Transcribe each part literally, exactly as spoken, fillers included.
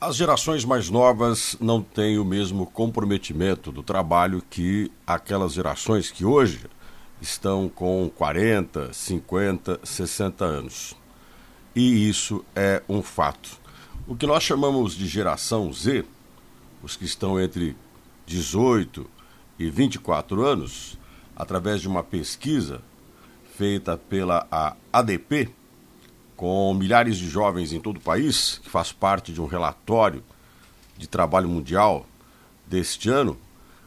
As gerações mais novas não têm o mesmo comprometimento do trabalho que aquelas gerações que hoje estão com quarenta, cinquenta, sessenta anos. E isso é um fato. O que nós chamamos de geração Z, os que estão entre dezoito e vinte e quatro anos, através de uma pesquisa feita pela a A D P, com milhares de jovens em todo o país, que faz parte de um relatório de trabalho mundial deste ano,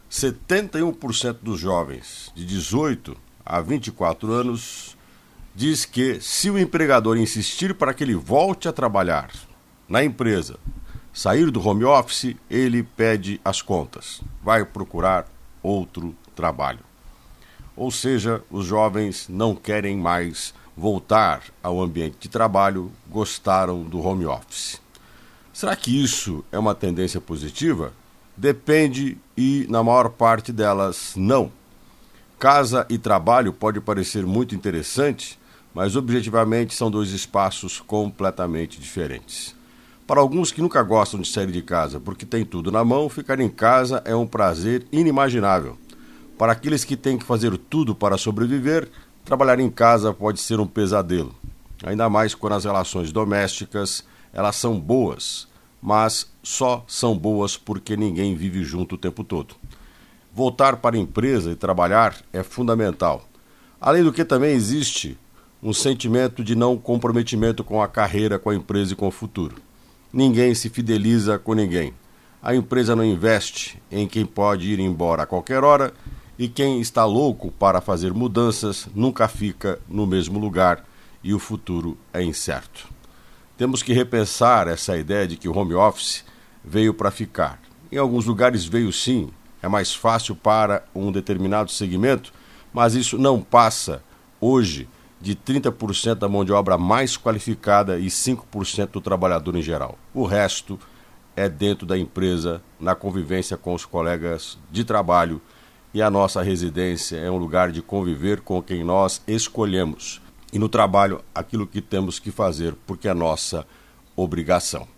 setenta e um por cento dos jovens de dezoito a vinte e quatro anos diz que, se o empregador insistir para que ele volte a trabalhar na empresa, sair do home office, ele pede as contas, vai procurar outro trabalho. Ou seja, os jovens não querem mais voltar ao ambiente de trabalho, gostaram do home office. Será que isso é uma tendência positiva? Depende e, na maior parte delas, não. Casa e trabalho pode parecer muito interessante, mas objetivamente são dois espaços completamente diferentes. Para alguns que nunca gostam de sair de casa porque tem tudo na mão, ficar em casa é um prazer inimaginável. Para aqueles que têm que fazer tudo para sobreviver, trabalhar em casa pode ser um pesadelo, ainda mais quando as relações domésticas, elas são boas, mas só são boas porque ninguém vive junto o tempo todo. Voltar para a empresa e trabalhar é fundamental. Além do que também existe um sentimento de não comprometimento com a carreira, com a empresa e com o futuro. Ninguém se fideliza com ninguém. A empresa não investe em quem pode ir embora a qualquer hora. E quem está louco para fazer mudanças nunca fica no mesmo lugar e o futuro é incerto. Temos que repensar essa ideia de que o home office veio para ficar. Em alguns lugares veio sim, é mais fácil para um determinado segmento, mas isso não passa hoje de trinta por cento da mão de obra mais qualificada e cinco por cento do trabalhador em geral. O resto é dentro da empresa, na convivência com os colegas de trabalho. E a nossa residência é um lugar de conviver com quem nós escolhemos. E no trabalho, aquilo que temos que fazer, porque é nossa obrigação.